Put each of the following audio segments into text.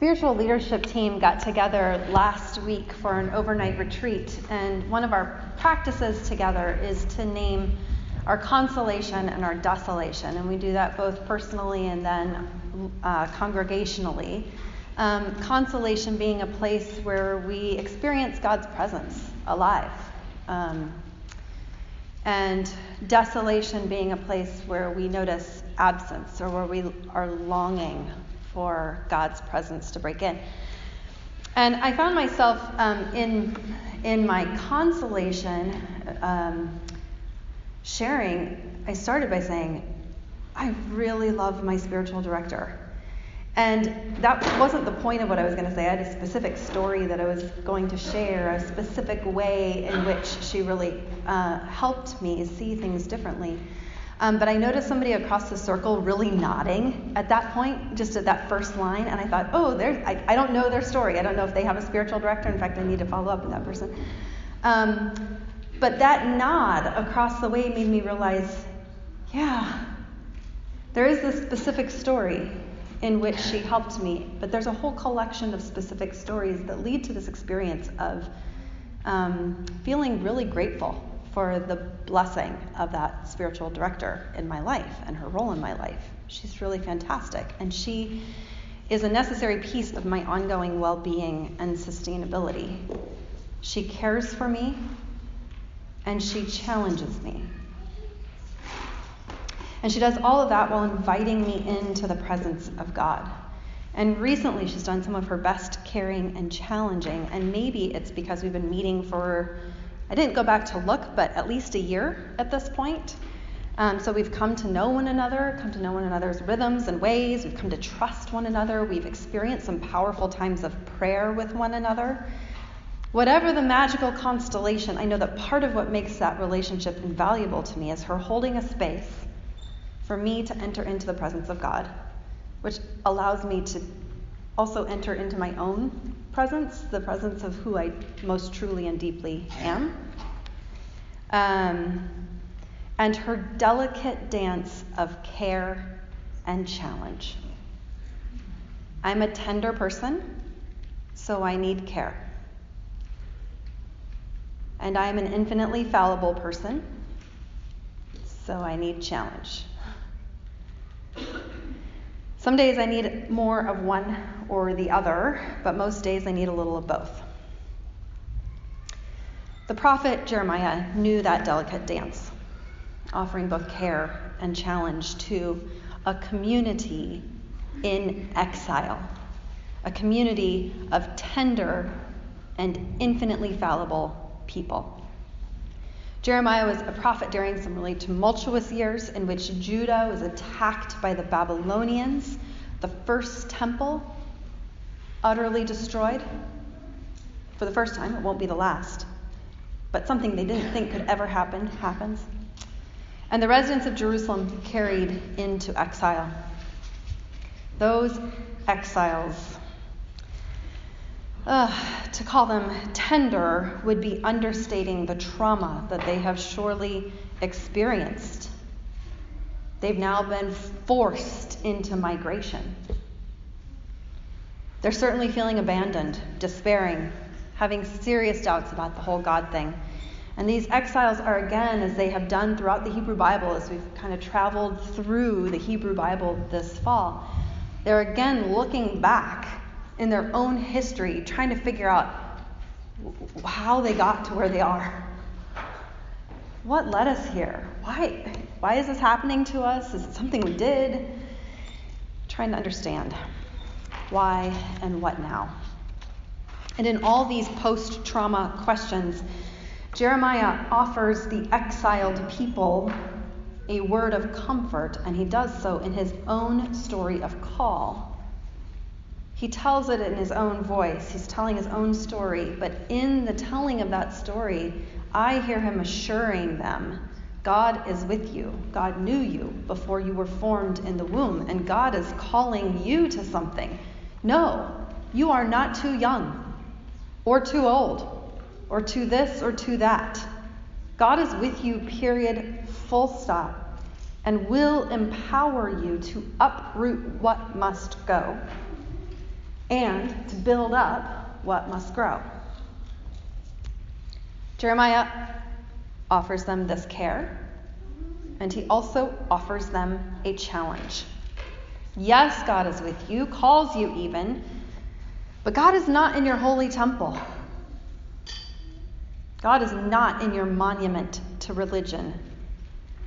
spiritual leadership team got together last week for an overnight retreat, and one of our practices together is to name our consolation and our desolation, and we do that both personally and then congregationally. Consolation being a place where we experience God's presence alive, and desolation being a place where we notice absence or where we are longing for God's presence to break in. And I found myself in my consolation sharing. I started by saying, I really love my spiritual director. And that wasn't the point of what I was going to say. I had a specific story that I was going to share, a specific way in which she really helped me see things differently. But I noticed somebody across the circle really nodding at that point, just at that first line. And I thought, oh, I don't know their story. I don't know if they have a spiritual director. In fact, I need to follow up with that person. But that nod across the way made me realize, yeah, there is this specific story in which she helped me. But there's a whole collection of specific stories that lead to this experience of feeling really grateful for the blessing of that spiritual director in my life and her role in my life. She's really fantastic, and she is a necessary piece of my ongoing well-being and sustainability. She cares for me, and she challenges me. And she does all of that while inviting me into the presence of God. And recently she's done some of her best caring and challenging, and maybe it's because we've been meeting for, I didn't go back to look, but at least a year at this point. So we've come to know one another, come to know one another's rhythms and ways. We've come to trust one another. We've experienced some powerful times of prayer with one another. Whatever the magical constellation, I know that part of what makes that relationship invaluable to me is her holding a space for me to enter into the presence of God, which allows me to also enter into my own presence, the presence of who I most truly and deeply am. And her delicate dance of care and challenge. I'm a tender person, so I need care. And I'm an infinitely fallible person, so I need challenge. Some days I need more of one or the other, but most days I need a little of both. The prophet Jeremiah knew that delicate dance, offering both care and challenge to a community in exile, a community of tender and infinitely fallible people. Jeremiah was a prophet during some really tumultuous years in which Judah was attacked by the Babylonians, the first temple utterly destroyed. For the first time, it won't be the last, but something they didn't think could ever happen happens. And the residents of Jerusalem carried into exile. Those exiles, to call them tender would be understating the trauma that they have surely experienced. They've now been forced into migration. They're certainly feeling abandoned, despairing, having serious doubts about the whole God thing. And these exiles are, again, as they have done throughout the Hebrew Bible, as we've kind of traveled through the Hebrew Bible this fall, they're again looking back in their own history, trying to figure out how they got to where they are. What led us here? Why is this happening to us? Is it something we did? Trying to understand why and what now. And in all these post-trauma questions, Jeremiah offers the exiled people a word of comfort, and he does so in his own story of call. He tells it in his own voice. He's telling his own story. But in the telling of that story, I hear him assuring them, God is with you. God knew you before you were formed in the womb, and God is calling you to something. No, you are not too young or too old or to this or to that. God is with you, period, full stop, and will empower you to uproot what must go. and to build up what must grow. Jeremiah offers them this care, and he also offers them a challenge. Yes, God is with you, calls you even, but God is not in your holy temple. God is not in your monument to religion.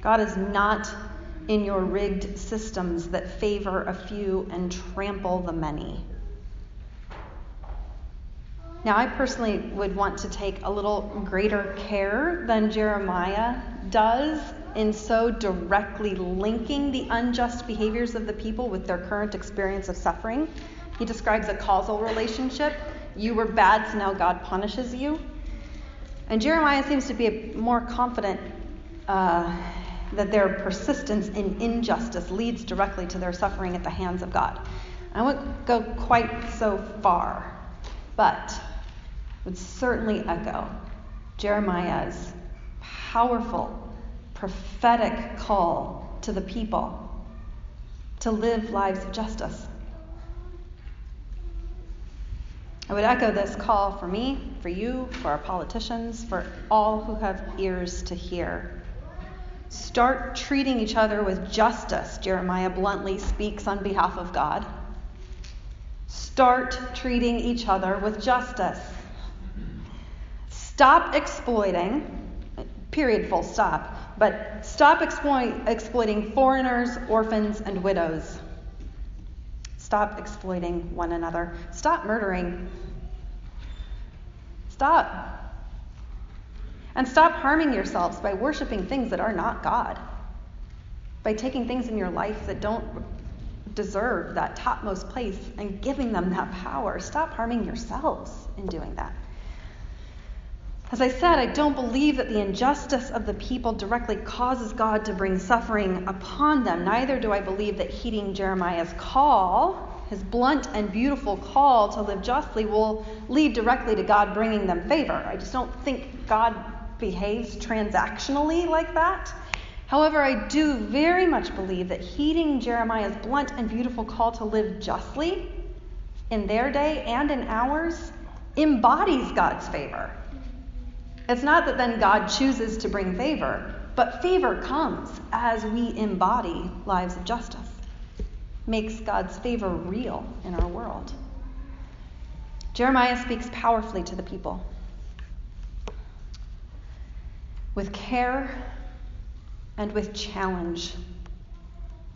God is not in your rigged systems that favor a few and trample the many. Now, I personally would want to take a little greater care than Jeremiah does in so directly linking the unjust behaviors of the people with their current experience of suffering. He describes a causal relationship. You were bad, so now God punishes you. And Jeremiah seems to be more confident that their persistence in injustice leads directly to their suffering at the hands of God. I won't go quite so far, but would certainly echo Jeremiah's powerful, prophetic call to the people to live lives of justice. I would echo this call for me, for you, for our politicians, for all who have ears to hear. Start treating each other with justice, Jeremiah bluntly speaks on behalf of God. Start treating each other with justice. Stop exploiting, period, full stop, but stop exploiting foreigners, orphans, and widows. Stop exploiting one another. Stop murdering. Stop. And stop harming yourselves by worshiping things that are not God, by taking things in your life that don't deserve that topmost place and giving them that power. Stop harming yourselves in doing that. As I said, I don't believe that the injustice of the people directly causes God to bring suffering upon them. Neither do I believe that heeding Jeremiah's call, his blunt and beautiful call to live justly, will lead directly to God bringing them favor. I just don't think God behaves transactionally like that. However, I do very much believe that heeding Jeremiah's blunt and beautiful call to live justly in their day and in ours embodies God's favor. It's not that then God chooses to bring favor, but favor comes as we embody lives of justice. Makes God's favor real in our world. Jeremiah speaks powerfully to the people. With care and with challenge.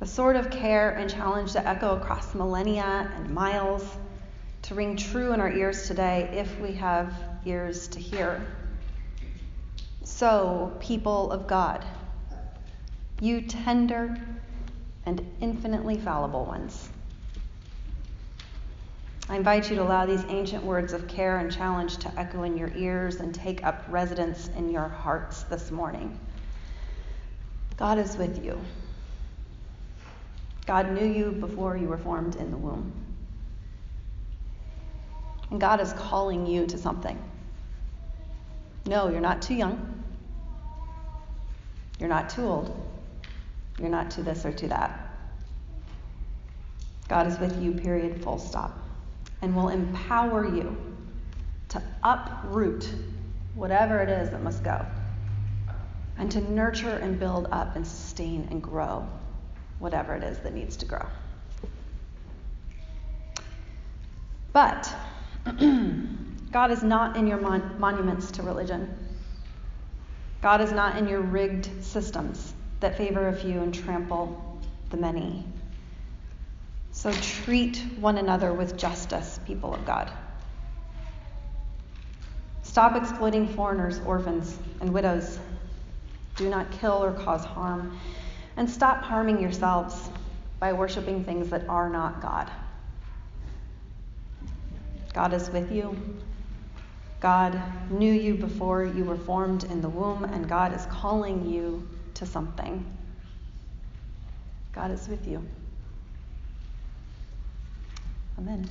The sort of care and challenge that echo across millennia and miles to ring true in our ears today if we have ears to hear. So, people of God, you tender and infinitely fallible ones, I invite you to allow these ancient words of care and challenge to echo in your ears and take up residence in your hearts this morning. God is with you. God knew you before you were formed in the womb. And God is calling you to something. No, you're not too young. You're not too old. You're not too this or too that. God is with you, period, full stop, and will empower you to uproot whatever it is that must go and to nurture and build up and sustain and grow whatever it is that needs to grow. But God is not in your monuments to religion. God is not in your rigged systems that favor a few and trample the many. So treat one another with justice, people of God. Stop exploiting foreigners, orphans, and widows. Do not kill or cause harm. And stop harming yourselves by worshiping things that are not God. God is with you. God knew you before you were formed in the womb, and God is calling you to something. God is with you. Amen.